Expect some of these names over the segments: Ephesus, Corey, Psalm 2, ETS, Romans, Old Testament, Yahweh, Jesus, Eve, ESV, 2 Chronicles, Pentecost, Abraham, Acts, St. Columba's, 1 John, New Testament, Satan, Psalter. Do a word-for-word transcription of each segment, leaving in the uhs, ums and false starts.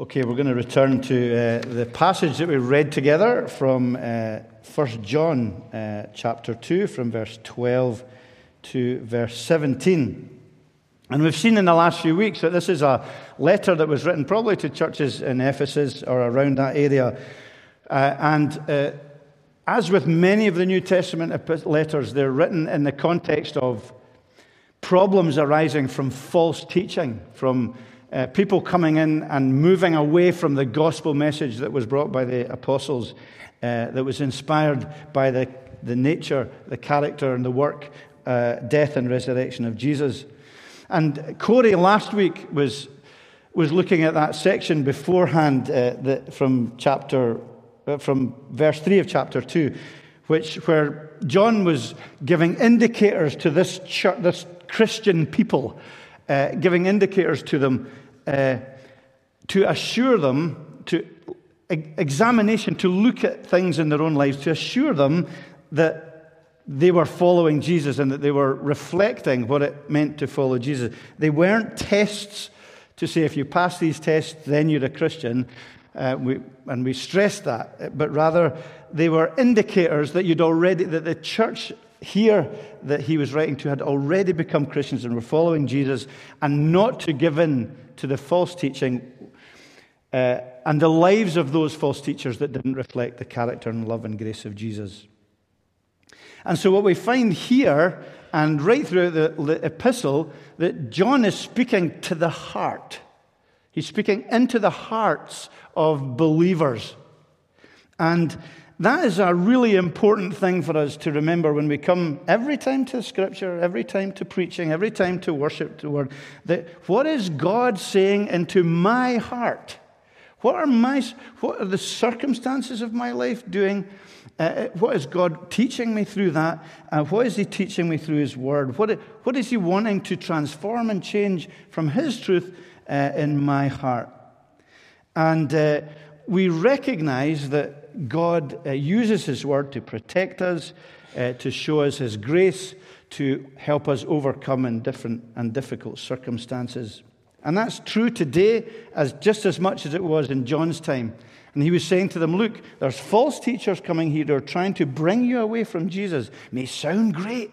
Okay, we're going to return to uh, the passage that we read together from uh, First John uh, chapter two, from verse twelve to verse seventeen. And we've seen in the last few weeks that this is a letter that was written probably to churches in Ephesus or around that area. Uh, and uh, as with many of the New Testament letters, they're written in the context of problems arising from false teaching, from Uh, people coming in and moving away from the gospel message that was brought by the apostles, uh, that was inspired by the, the nature, the character, and the work, uh, death and resurrection of Jesus. And Corey last week was was looking at that section beforehand, uh, the, from chapter uh, from verse three of chapter two, which where John was giving indicators to this church, this Christian people, uh, giving indicators to them. Uh, to assure them, to e- examination, to look at things in their own lives, to assure them that they were following Jesus and that they were reflecting what it meant to follow Jesus. They weren't tests to say, if you pass these tests, then you're a Christian, uh, we, and we stressed that, but rather they were indicators that you'd already, that the church here that he was writing to had already become Christians and were following Jesus, and not to give in to the false teaching uh, and the lives of those false teachers that didn't reflect the character and love and grace of Jesus. And so what we find here and right throughout the, the epistle, that John is speaking to the heart. He's speaking into the hearts of believers. And that is a really important thing for us to remember when we come every time to Scripture, every time to preaching, every time to worship, to Word, that what is God saying into my heart? What are my, what are the circumstances of my life doing? Uh, what is God teaching me through that? Uh, what is He teaching me through His Word? What, what is He wanting to transform and change from His truth uh, in my heart? And uh, we recognize that God uh, uses His Word to protect us, uh, to show us His grace, to help us overcome in different and difficult circumstances. And that's true today as just as much as it was in John's time. And he was saying to them, look, there's false teachers coming here who are trying to bring you away from Jesus. It may sound great,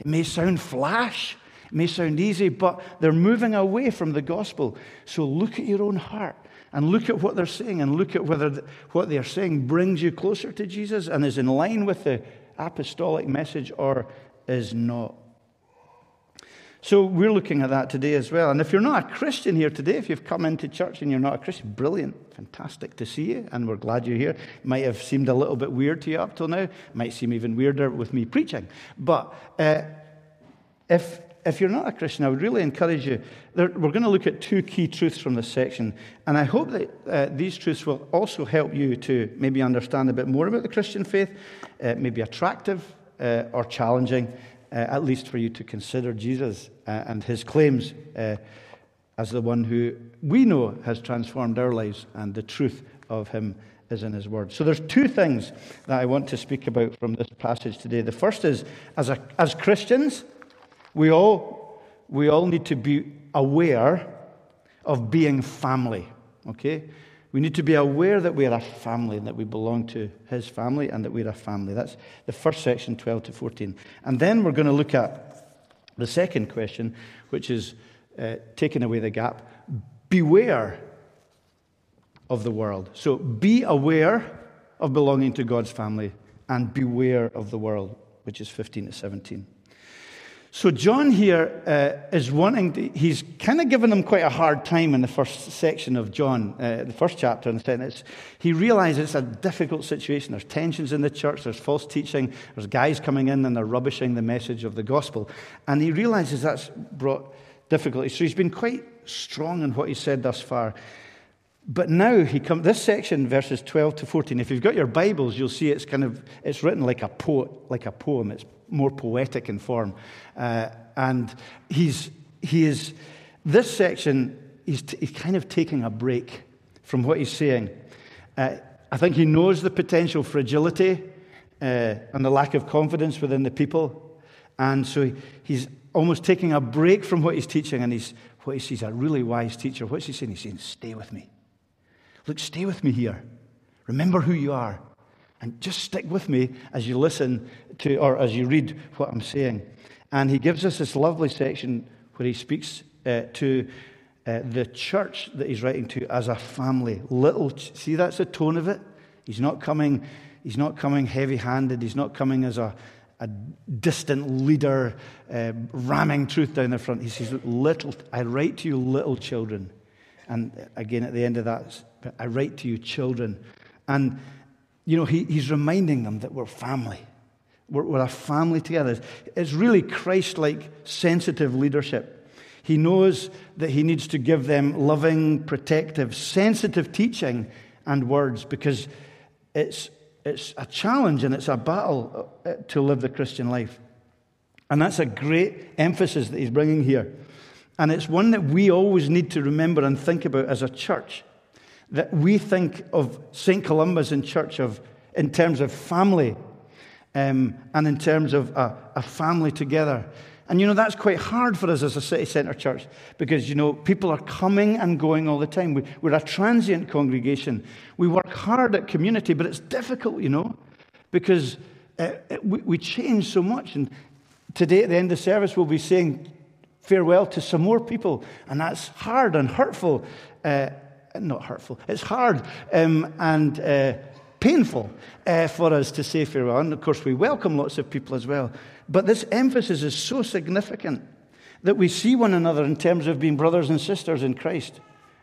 it may sound flash, it may sound easy, but they're moving away from the gospel. So look at your own heart. And look at what they're saying, and look at whether th- what they're saying brings you closer to Jesus and is in line with the apostolic message or is not. So we're looking at that today as well. And if you're not a Christian here today, if you've come into church and you're not a Christian, brilliant, fantastic to see you, and we're glad you're here. Might have seemed a little bit weird to you up till now. Might seem even weirder with me preaching. But uh, if... If you're not a Christian, I would really encourage you. We're going to look at two key truths from this section, and I hope that uh, these truths will also help you to maybe understand a bit more about the Christian faith, uh, maybe attractive uh, or challenging, uh, at least for you to consider Jesus uh, and His claims uh, as the one who we know has transformed our lives, and the truth of Him is in His Word. So there's two things that I want to speak about from this passage today. The first is, as a, as Christians, We all we all need to be aware of being family, okay? We need to be aware that we are a family, and that we belong to His family, and that we're a family. That's the first section, twelve to fourteen. And then we're going to look at the second question, which is uh, taking away the gap. Beware of the world. So be aware of belonging to God's family, and beware of the world, which is fifteen to seventeen. So John here uh, is wanting, to, he's kind of given them quite a hard time in the first section of John, uh, the first chapter. And then it's, he realizes it's a difficult situation. There's tensions in the church, there's false teaching, there's guys coming in and they're rubbishing the message of the gospel. And he realizes that's brought difficulty. So he's been quite strong in what he said thus far. But now he comes, this section, verses twelve to fourteen, if you've got your Bibles, you'll see it's kind of, it's written like a po- like a poem. It's more poetic in form. Uh, and he's, he is, this section, he's, t- he's kind of taking a break from what he's saying. Uh, I think he knows the potential fragility uh, and the lack of confidence within the people. And so he, he's almost taking a break from what he's teaching, and he's, what he sees, a really wise teacher. What's he saying? He's saying, stay with me. Look, stay with me here. Remember who you are. And just stick with me as you listen to, or as you read what I'm saying. And he gives us this lovely section where he speaks uh, to uh, the church that he's writing to as a family. Little, ch- see, that's the tone of it. He's not coming. He's not coming heavy-handed. He's not coming as a, a distant leader, uh, ramming truth down their front. He says, "Little, I write to you, little children." And again, at the end of that, I write to you, children. And you know, he, he's reminding them that we're family. We're, we're a family together. It's really Christ-like, sensitive leadership. He knows that he needs to give them loving, protective, sensitive teaching and words, because it's it's a challenge and it's a battle to live the Christian life. And that's a great emphasis that he's bringing here. And it's one that we always need to remember and think about as a church. That we think of Saint Columba's in church of in terms of family, um, and in terms of a, a family together. And you know, that's quite hard for us as a city centre church, because you know, people are coming and going all the time. We, we're a transient congregation. We work hard at community, but it's difficult, you know, because uh, it, we, we change so much. And today at the end of service, we'll be saying farewell to some more people, and that's hard and hurtful. Uh, Not hurtful. It's hard um, and uh, painful uh, for us to say farewell. And of course, we welcome lots of people as well. But this emphasis is so significant that we see one another in terms of being brothers and sisters in Christ.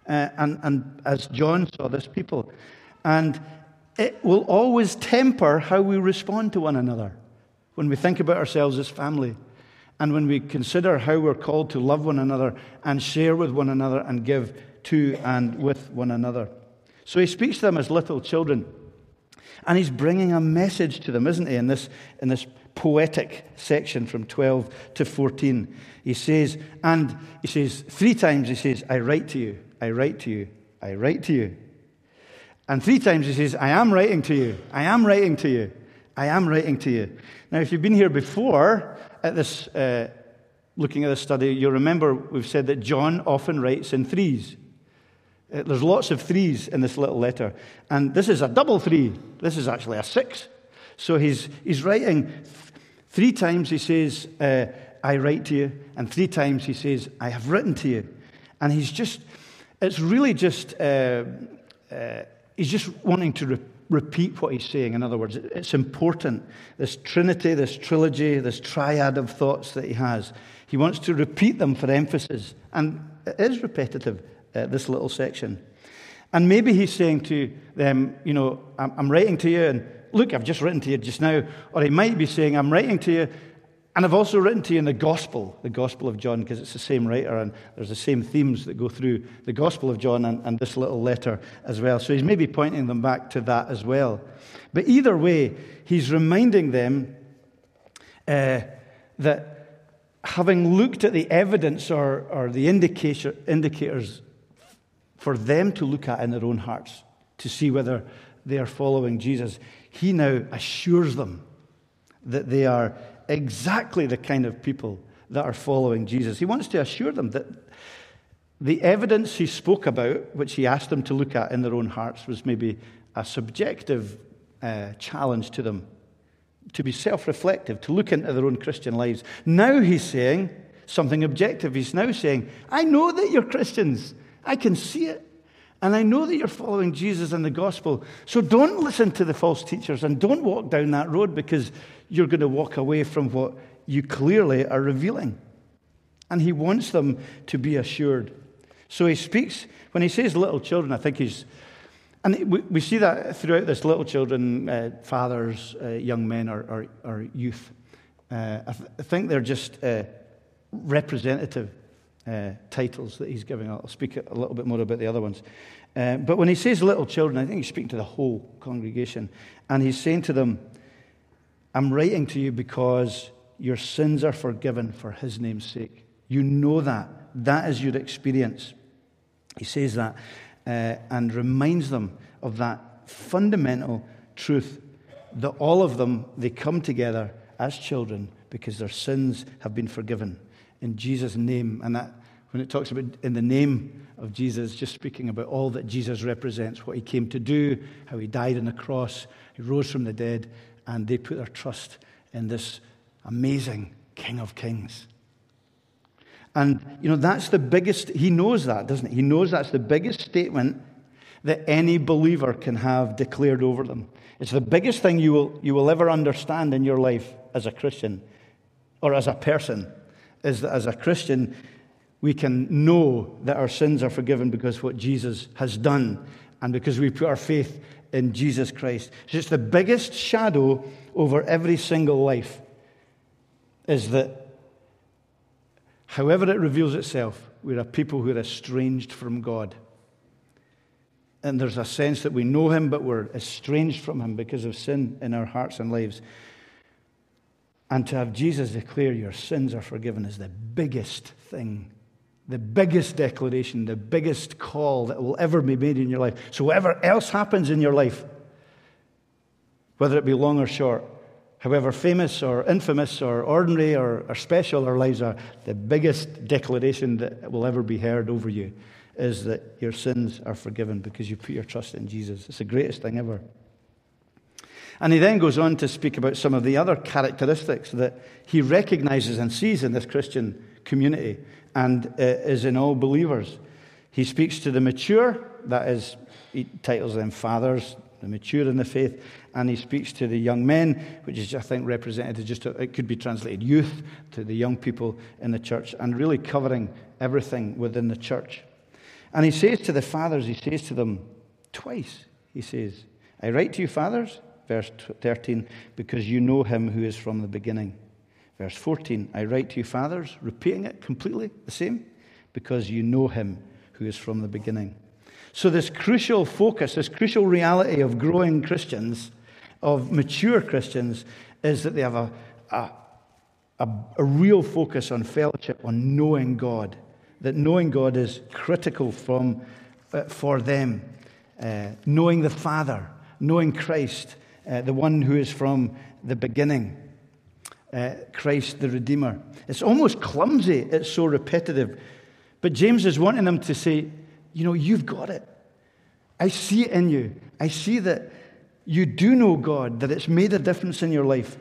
Uh, and, and as John saw this people. And it will always temper how we respond to one another when we think about ourselves as family. And when we consider how we're called to love one another and share with one another and give to and with one another. So he speaks to them as little children. And he's bringing a message to them, isn't he, in this, in this poetic section from twelve to fourteen. He says, and he says, three times he says, I write to you, I write to you, I write to you. And three times he says, I am writing to you, I am writing to you, I am writing to you. Now, if you've been here before at this, uh, looking at this study, you'll remember we've said that John often writes in threes. There's lots of threes in this little letter. And this is a double three. This is actually a six. So he's he's writing th- three times he says, uh, I write to you. And three times he says, I have written to you. And he's just, it's really just, uh, uh, he's just wanting to re- repeat what he's saying. In other words, it, it's important. This trinity, this trilogy, this triad of thoughts that he has. He wants to repeat them for emphasis. And it is repetitive. Uh, this little section. And maybe he's saying to them, you know, I'm, I'm writing to you, and look, I've just written to you just now. Or he might be saying, I'm writing to you, and I've also written to you in the Gospel, the Gospel of John, because it's the same writer, and there's the same themes that go through the Gospel of John and, and this little letter as well. So he's maybe pointing them back to that as well. But either way, he's reminding them uh, that having looked at the evidence or, or the indicator, indicators for them to look at in their own hearts, to see whether they are following Jesus. He now assures them that they are exactly the kind of people that are following Jesus. He wants to assure them that the evidence he spoke about, which he asked them to look at in their own hearts, was maybe a subjective uh, challenge to them, to be self-reflective, to look into their own Christian lives. Now he's saying something objective. He's now saying, I know that you're Christians. I can see it, and I know that you're following Jesus and the gospel. So don't listen to the false teachers, and don't walk down that road, because you're going to walk away from what you clearly are revealing. And he wants them to be assured. So he speaks, when he says little children, I think he's, and we, we see that throughout this, little children, uh, fathers, uh, young men, or, or, or youth. Uh, I, th- I think they're just uh, representative Uh, titles that he's giving. I'll speak a little bit more about the other ones. Uh, but when he says little children, I think he's speaking to the whole congregation. And he's saying to them, I'm writing to you because your sins are forgiven for his name's sake. You know that. That is your experience. He says that uh, and reminds them of that fundamental truth that all of them, they come together as children because their sins have been forgiven in Jesus' name. And that when it talks about in the name of Jesus, just speaking about all that Jesus represents, what he came to do, how he died on the cross, he rose from the dead, and they put their trust in this amazing King of Kings. And, you know, that's the biggest, he knows that, doesn't he? He knows that's the biggest statement that any believer can have declared over them. It's the biggest thing you will you will ever understand in your life as a Christian or as a person, is that as a Christian, we can know that our sins are forgiven because what Jesus has done and because we put our faith in Jesus Christ. So it's the biggest shadow over every single life, is that however it reveals itself, we're a people who are estranged from God. And there's a sense that we know him, but we're estranged from him because of sin in our hearts and lives. And to have Jesus declare your sins are forgiven is the biggest thing, the biggest declaration, the biggest call that will ever be made in your life. So whatever else happens in your life, whether it be long or short, however famous or infamous or ordinary or, or special our lives are, the biggest declaration that will ever be heard over you is that your sins are forgiven because you put your trust in Jesus. It's the greatest thing ever. And he then goes on to speak about some of the other characteristics that he recognizes and sees in this Christian community and uh, is in all believers. He speaks to the mature, that is, he titles them fathers, the mature in the faith, and he speaks to the young men, which is, I think, represented, just a, it could be translated youth, to the young people in the church, and really covering everything within the church. And he says to the fathers, he says to them twice, he says, I write to you, fathers, verse thirteen, because you know him who is from the beginning. Verse fourteen, I write to you, fathers, repeating it completely the same, because you know him who is from the beginning. So this crucial focus, this crucial reality of growing Christians, of mature Christians, is that they have a, a, a, a real focus on fellowship, on knowing God. That knowing God is critical from, uh, for them. Uh, knowing the Father, knowing Christ, uh, the one who is from the beginning. Uh, Christ the Redeemer. It's almost clumsy, it's so repetitive. But James is wanting them to say, you know, you've got it. I see it in you. I see that you do know God, that it's made a difference in your life.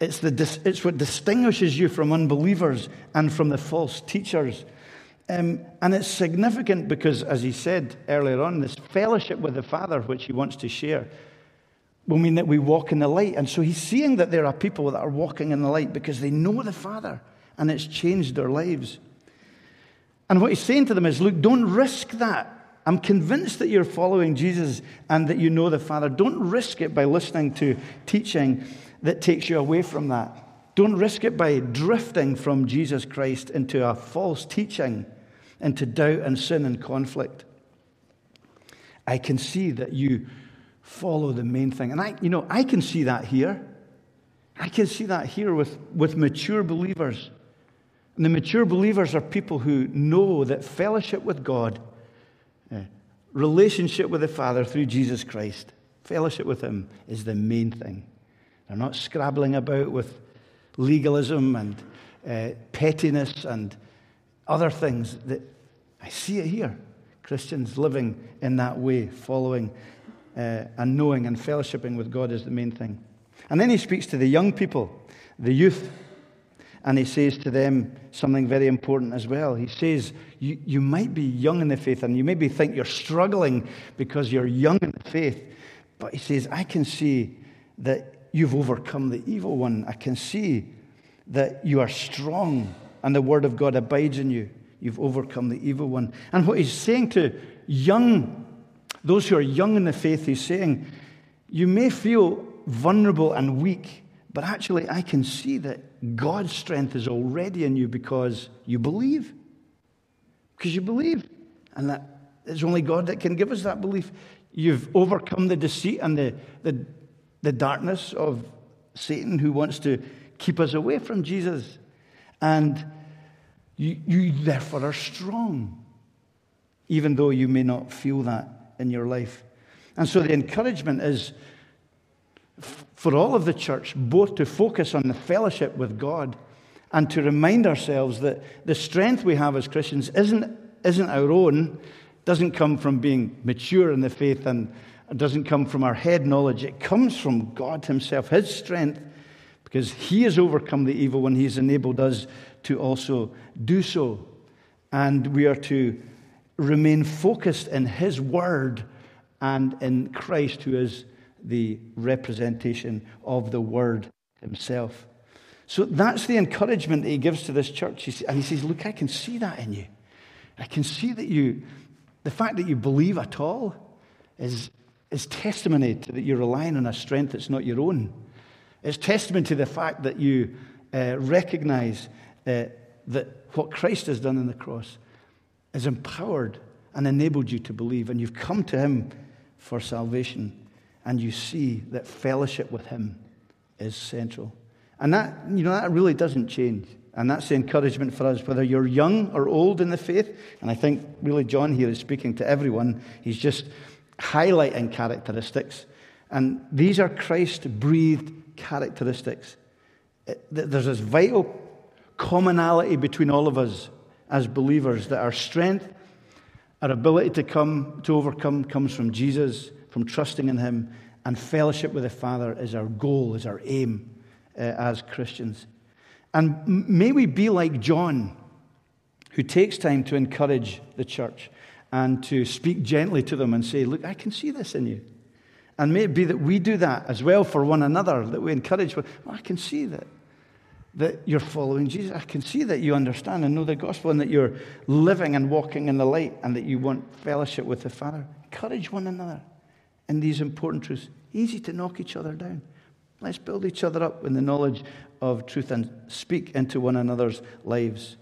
It's the it's what distinguishes you from unbelievers and from the false teachers. Um, and it's significant because, as he said earlier on, this fellowship with the Father, which he wants to share, will mean that we walk in the light. And so he's seeing that there are people that are walking in the light because they know the Father, and it's changed their lives. And what he's saying to them is, look, don't risk that. I'm convinced that you're following Jesus and that you know the Father. Don't risk it by listening to teaching that takes you away from that. Don't risk it by drifting from Jesus Christ into a false teaching, into doubt and sin and conflict. I can see that you follow the main thing. And I, you know, I can see that here. I can see that here with, with mature believers. And the mature believers are people who know that fellowship with God, uh, relationship with the Father through Jesus Christ, fellowship with him is the main thing. They're not scrabbling about with legalism and uh, pettiness and other things. That I see it here. Christians living in that way, following uh, and knowing and fellowshipping with God is the main thing. And then he speaks to the young people, the youth, and he says to them something very important as well. He says, you, you might be young in the faith, and you maybe think you're struggling because you're young in the faith, but he says, I can see that you've overcome the evil one. I can see that you are strong and the word of God abides in you. You've overcome the evil one. And what he's saying to young, those who are young in the faith, he's saying, you may feel vulnerable and weak, but actually I can see that God's strength is already in you because you believe. Because you believe. And that it's only God that can give us that belief. You've overcome the deceit and the the the darkness of Satan who wants to keep us away from Jesus. And you, you therefore are strong, even though you may not feel that in your life. And so the encouragement is for all of the church, both to focus on the fellowship with God and to remind ourselves that the strength we have as Christians isn't, isn't our own, doesn't come from being mature in the faith, and it doesn't come from our head knowledge. It comes from God himself, his strength, because he has overcome the evil one. He's enabled us to also do so. And we are to remain focused in his word and in Christ, who is the representation of the word himself. So that's the encouragement that he gives to this church. And he says, look, I can see that in you. I can see that you, the fact that you believe at all is, is testimony to that you're relying on a strength that's not your own. It's testimony to the fact that you uh, recognize uh, that what Christ has done on the cross has empowered and enabled you to believe, and you've come to him for salvation, and you see that fellowship with him is central. And that, you know, that really doesn't change. And that's the encouragement for us, whether you're young or old in the faith. And I think really John here is speaking to everyone. He's just highlighting characteristics. And these are Christ-breathed characteristics. There's this vital commonality between all of us as believers, that our strength, our ability to come, to overcome, comes from Jesus, from trusting in him, and fellowship with the Father is our goal, is our aim uh, as Christians. And may we be like John, who takes time to encourage the church and to speak gently to them and say, look, I can see this in you. And may it be that we do that as well for one another, that we encourage one. Well, I can see that, that you're following Jesus. I can see that you understand and know the gospel, and that you're living and walking in the light, and that you want fellowship with the Father. Encourage one another in these important truths. Easy to knock each other down. Let's build each other up in the knowledge of truth and speak into one another's lives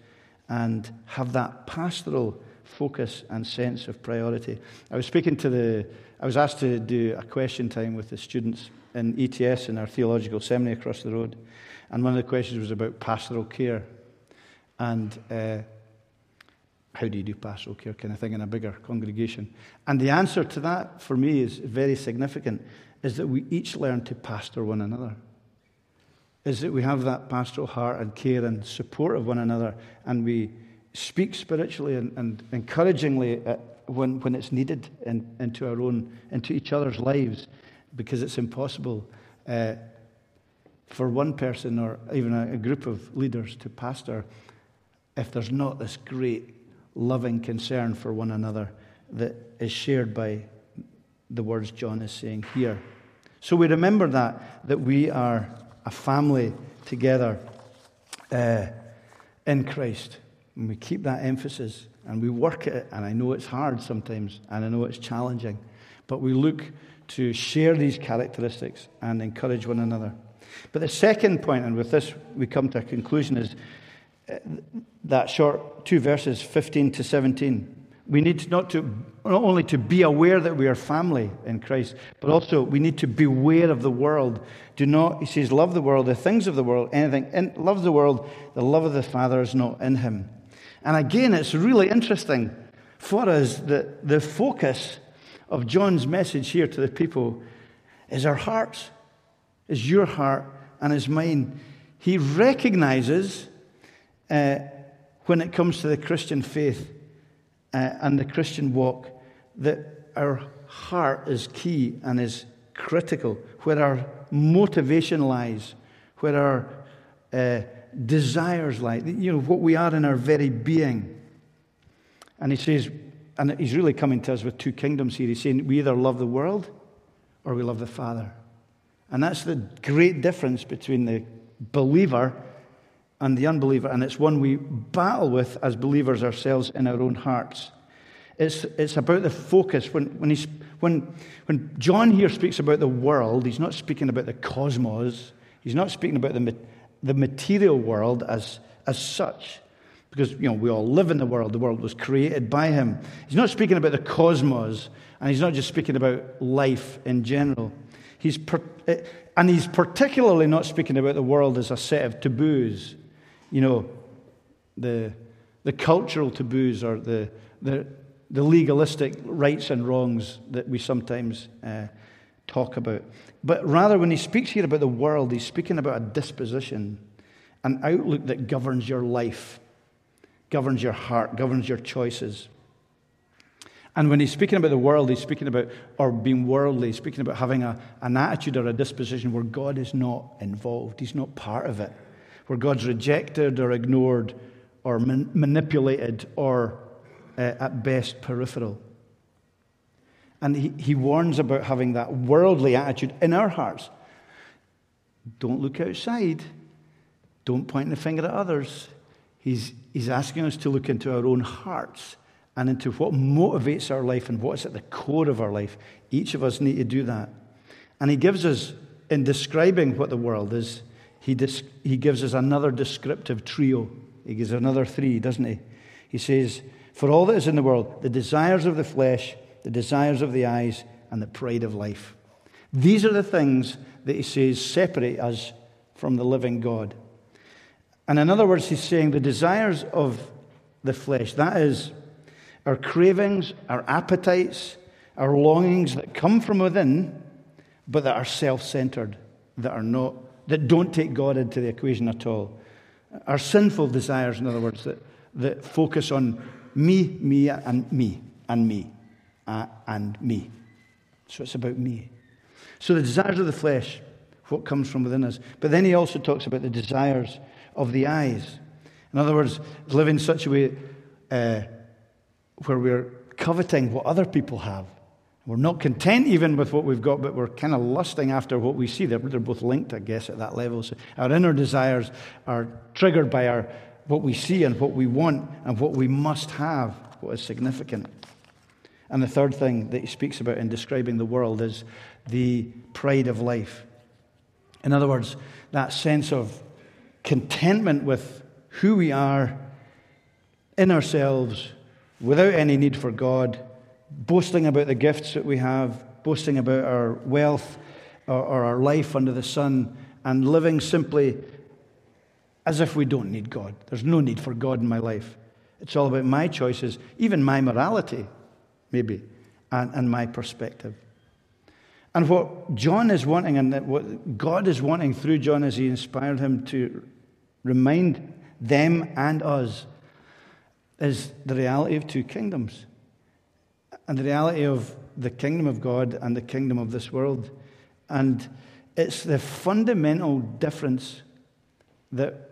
and have that pastoral focus and sense of priority. I was speaking to the, I was asked to do a question time with the students in E T S in our theological seminary across the road. And one of the questions was about pastoral care and uh, how do you do pastoral care kind of thing in a bigger congregation. And the answer to that for me is very significant, is that we each learn to pastor one another. Is that we have that pastoral heart and care and support of one another, and we speak spiritually and, and encouragingly at, when, when it's needed in, into our own, into each other's lives, because it's impossible uh, for one person or even a, a group of leaders to pastor if there's not this great loving concern for one another that is shared by the words John is saying here. So we remember that, that we are a family together uh, in Christ. And we keep that emphasis and we work at it. And I know it's hard sometimes, and I know it's challenging, but we look to share these characteristics and encourage one another. But the second point, and with this we come to a conclusion, is that short two verses, fifteen to seventeen. We need not to not only to be aware that we are family in Christ, but also we need to beware of the world. Do not, he says, love the world, the things of the world, anything. In, love the world, the love of the Father is not in him. And again, it's really interesting for us that the focus of John's message here to the people is our hearts, is your heart and is mine. He recognizes uh, when it comes to the Christian faith, Uh, and the Christian walk, that our heart is key and is critical, where our motivation lies, where our uh, desires lie, you know, what we are in our very being. And he says, and he's really coming to us with two kingdoms here. He's saying we either love the world or we love the Father. And that's the great difference between the believer and the unbeliever, and it's one we battle with as believers ourselves in our own hearts. It's it's about the focus. When when he's, when when John here speaks about the world, he's not speaking about the cosmos. He's not speaking about the the material world as as such, because you know we all live in the world. The world was created by him. He's not speaking about the cosmos, and he's not just speaking about life in general. He's per, and he's particularly not speaking about the world as a set of taboos. You know, the the cultural taboos or the the, the legalistic rights and wrongs that we sometimes uh, talk about. But rather, when he speaks here about the world, he's speaking about a disposition an outlook that governs your life, governs your heart, governs your choices. And when he's speaking about the world, he's speaking about, or being worldly, he's speaking about having a, an attitude or a disposition where God is not involved. He's not part of it. Where God's rejected or ignored or man- manipulated or uh, at best peripheral. And he, he warns about having that worldly attitude in our hearts. Don't look outside. Don't point the finger at others. He's, he's asking us to look into our own hearts and into what motivates our life and what's at the core of our life. Each of us need to do that. And he gives us, in describing what the world is, he dis- he gives us another descriptive trio. He gives another three, doesn't he? He says, for all that is in the world, the desires of the flesh, the desires of the eyes, and the pride of life. These are the things that he says separate us from the living God. And in other words, he's saying the desires of the flesh, that is our cravings, our appetites, our longings that come from within, but that are self-centered, that are not, that don't take God into the equation at all. Our sinful desires, in other words, that, that focus on me, me, and me, and me, uh, and me. So it's about me. So the desires of the flesh, what comes from within us. But then he also talks about the desires of the eyes. In other words, live in such a way uh, where we're coveting what other people have. We're not content even with what we've got, but we're kind of lusting after what we see. They're, they're both linked, I guess, at that level. So our inner desires are triggered by our what we see and what we want and what we must have, what is significant. And the third thing that he speaks about in describing the world is the pride of life. In other words, that sense of contentment with who we are in ourselves, without any need for God, boasting about the gifts that we have, boasting about our wealth or, or our life under the sun, and living simply as if we don't need God. There's no need for God in my life. It's all about my choices, even my morality, maybe, and, and my perspective. And what John is wanting, and what God is wanting through John as he inspired him to remind them and us, is the reality of two kingdoms. And the reality of the kingdom of God and the kingdom of this world. And it's the fundamental difference that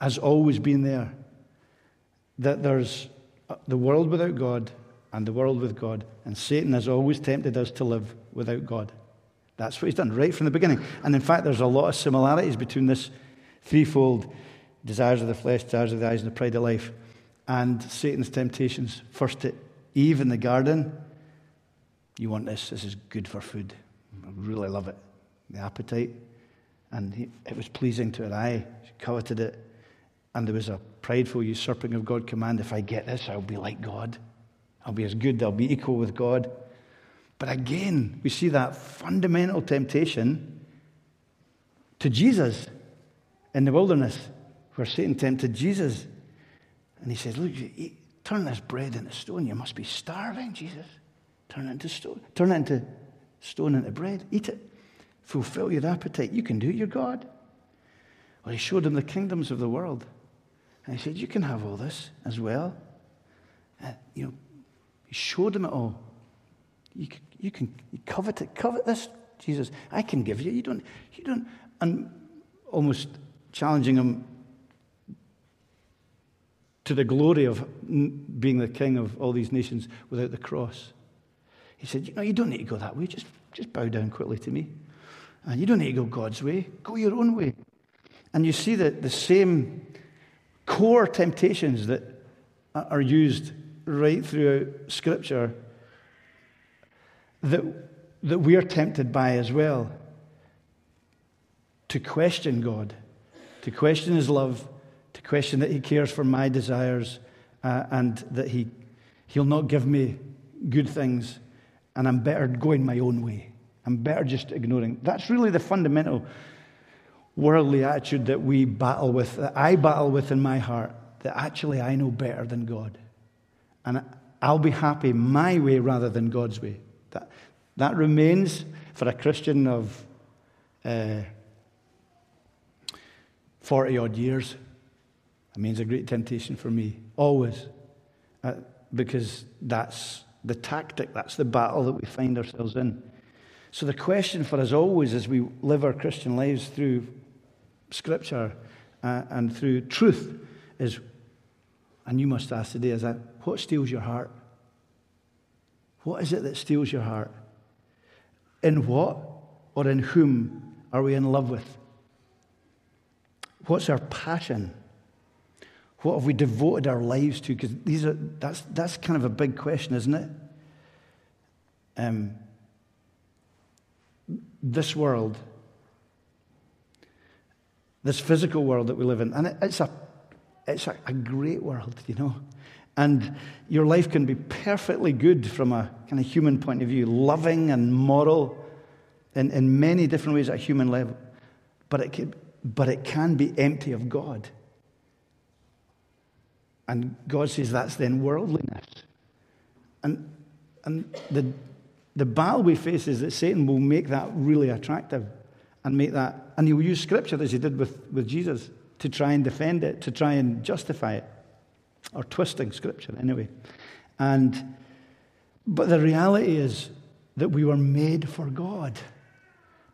has always been there. That there's the world without God and the world with God. And Satan has always tempted us to live without God. That's what he's done right from the beginning. And in fact, there's a lot of similarities between this threefold desires of the flesh, desires of the eyes, and the pride of life, and Satan's temptations. First to Eve in the garden. You want this. This is good for food. I really love it. The appetite. And he, it was pleasing to her eye. She coveted it. And there was a prideful usurping of God's command. If I get this, I'll be like God. I'll be as good. I'll be equal with God. But again, we see that fundamental temptation to Jesus in the wilderness, where Satan tempted Jesus. And he says, look, you eat, turn this bread into stone. You must be starving, Jesus. Turn it into stone. Turn it into stone into bread. Eat it. Fulfill your appetite. You can do it, you're God. Well, he showed him the kingdoms of the world. And he said, you can have all this as well. And, you know, he showed him it all. You can, you can you covet it. Covet this, Jesus. I can give you. You don't, you don't. And almost challenging him to the glory of being the king of all these nations without the cross. He said, you know, you don't need to go that way. Just, just bow down quickly to me. And you don't need to go God's way. Go your own way. And you see that the same core temptations that are used right throughout Scripture that, that we are tempted by as well. To question God, to question his love, to question that he cares for my desires uh, and that he, he'll not give me good things and I'm better going my own way. I'm better just ignoring. That's really the fundamental worldly attitude that we battle with, that I battle with in my heart, that actually I know better than God. And I'll be happy my way rather than God's way. That, that remains for a Christian of... Uh, forty-odd years. It means a great temptation for me, always, uh, because that's the tactic, that's the battle that we find ourselves in. So the question for us always as we live our Christian lives through Scripture uh, and through truth is, and you must ask today, is that what steals your heart? What is it that steals your heart? In what or in whom are we in love with? What's our passion? What have we devoted our lives to? Because these are that's that's kind of a big question, isn't it? Um, this world, this physical world that we live in, and it, it's a it's a, a great world, you know. And your life can be perfectly good from a kind of human point of view, loving and moral in, in many different ways at a human level. But it can, but it can be empty of God. And God says that's then worldliness. And and the the battle we face is that Satan will make that really attractive and make that, and he will use Scripture as he did with, with Jesus to try and defend it, to try and justify it. Or twisting Scripture anyway. And but the reality is that we were made for God,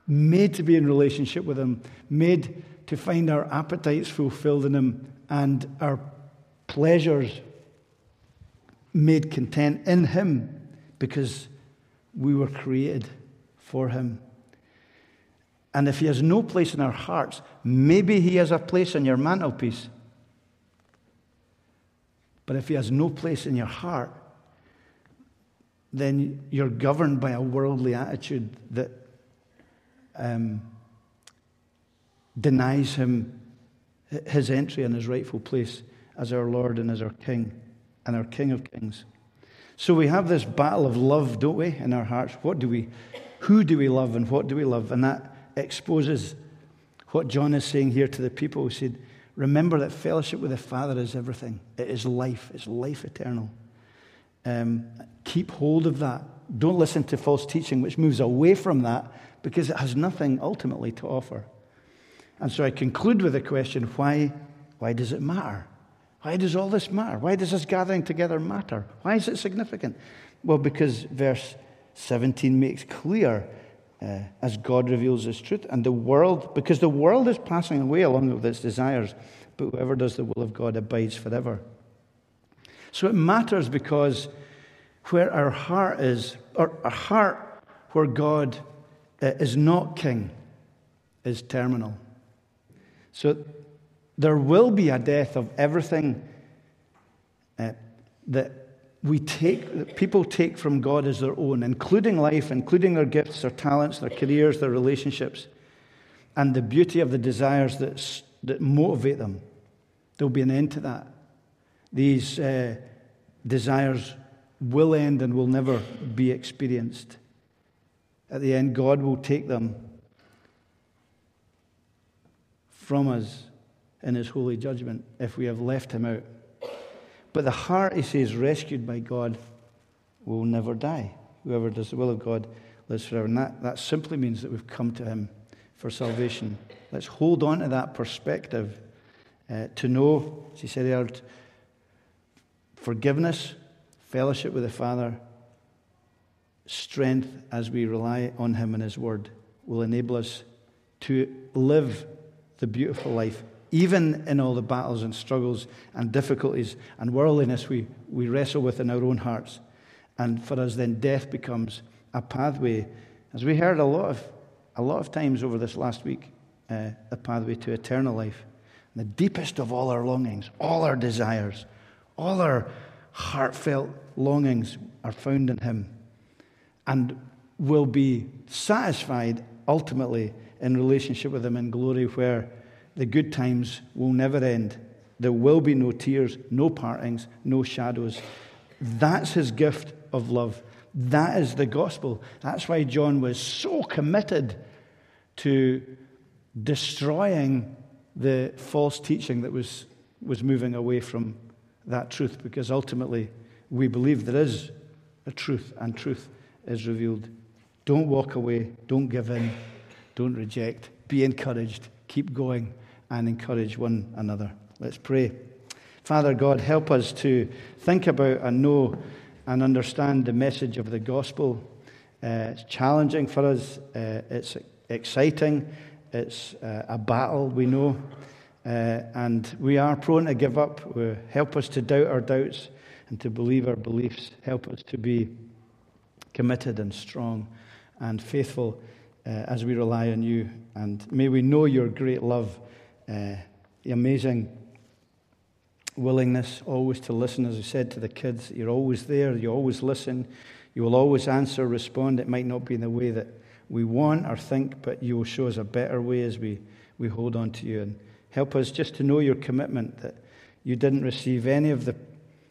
made to be in relationship with Him, made to find our appetites fulfilled in Him and our pleasures made content in Him, because we were created for Him. And if He has no place in our hearts, maybe He has a place on your mantelpiece. But if He has no place in your heart, then you're governed by a worldly attitude that um, denies Him His entry and His rightful place as our Lord and as our King and our King of Kings. So we have this battle of love, don't we, in our hearts? What do we, who do we love, and what do we love? And that exposes what John is saying here to the people who said, remember that fellowship with the Father is everything. It is life. It's life eternal. Um, keep hold of that. Don't listen to false teaching, which moves away from that, because it has nothing ultimately to offer. And so I conclude with the question, why, why does it matter? Why does all this matter? Why does this gathering together matter? Why is it significant? Well, because verse seventeen makes clear, Uh, as God reveals His truth, and the world, because the world is passing away along with its desires, but whoever does the will of God abides forever. So it matters, because where our heart is, or a heart where God uh, is not king, is terminal. So there will be a death of everything uh, that we take, that people take from God as their own, including life, including their gifts, their talents, their careers, their relationships, and the beauty of the desires that, that motivate them. There'll be an end to that. These uh, desires will end and will never be experienced. At the end, God will take them from us in His holy judgment if we have left Him out. But the heart, he says, rescued by God, will never die. Whoever does the will of God lives forever. And that, that simply means that we've come to Him for salvation. Let's hold on to that perspective uh, to know, as he said earlier, forgiveness, fellowship with the Father, strength as we rely on Him and His Word will enable us to live the beautiful life, even in all the battles and struggles and difficulties and worldliness we, we wrestle with in our own hearts. And for us then, death becomes a pathway, as we heard a lot of a lot of times over this last week, uh, a pathway to eternal life. And the deepest of all our longings, all our desires, all our heartfelt longings are found in Him, and will be satisfied ultimately in relationship with Him in glory, where the good times will never end. There will be no tears, no partings, no shadows. That's His gift of love. That is the gospel. That's why John was so committed to destroying the false teaching that was, was moving away from that truth, because ultimately we believe there is a truth, and truth is revealed. Don't walk away. Don't give in. Don't reject. Be encouraged. Keep going. and encourage one another. Let's pray. Father God, help us to think about and know and understand the message of the gospel. Uh, it's challenging for us. Uh, it's exciting. It's uh, a battle, we know. Uh, and we are prone to give up. Help us to doubt our doubts and to believe our beliefs. Help us to be committed and strong and faithful uh, as we rely on you. And may we know your great love, uh, the amazing willingness always to listen. As I said to the kids, you're always there, you always listen, you will always answer, respond. It might not be in the way that we want or think, but you will show us a better way as we, we hold on to you. And help us just to know your commitment, that you didn't receive any of the,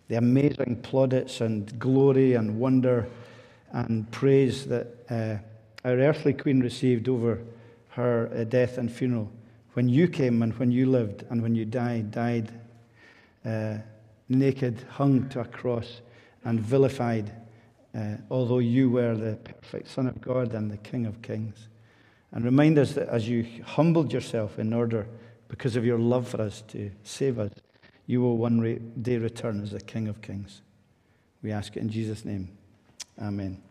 the amazing plaudits and glory and wonder and praise that uh, our earthly queen received over her uh, death and funeral. When you came and when you lived and when you died, died uh, naked, hung to a cross and vilified, uh, although you were the perfect Son of God and the King of Kings. And remind us that as you humbled yourself in order, because of your love for us, to save us, you will one day return as the King of Kings. We ask it in Jesus' name. Amen.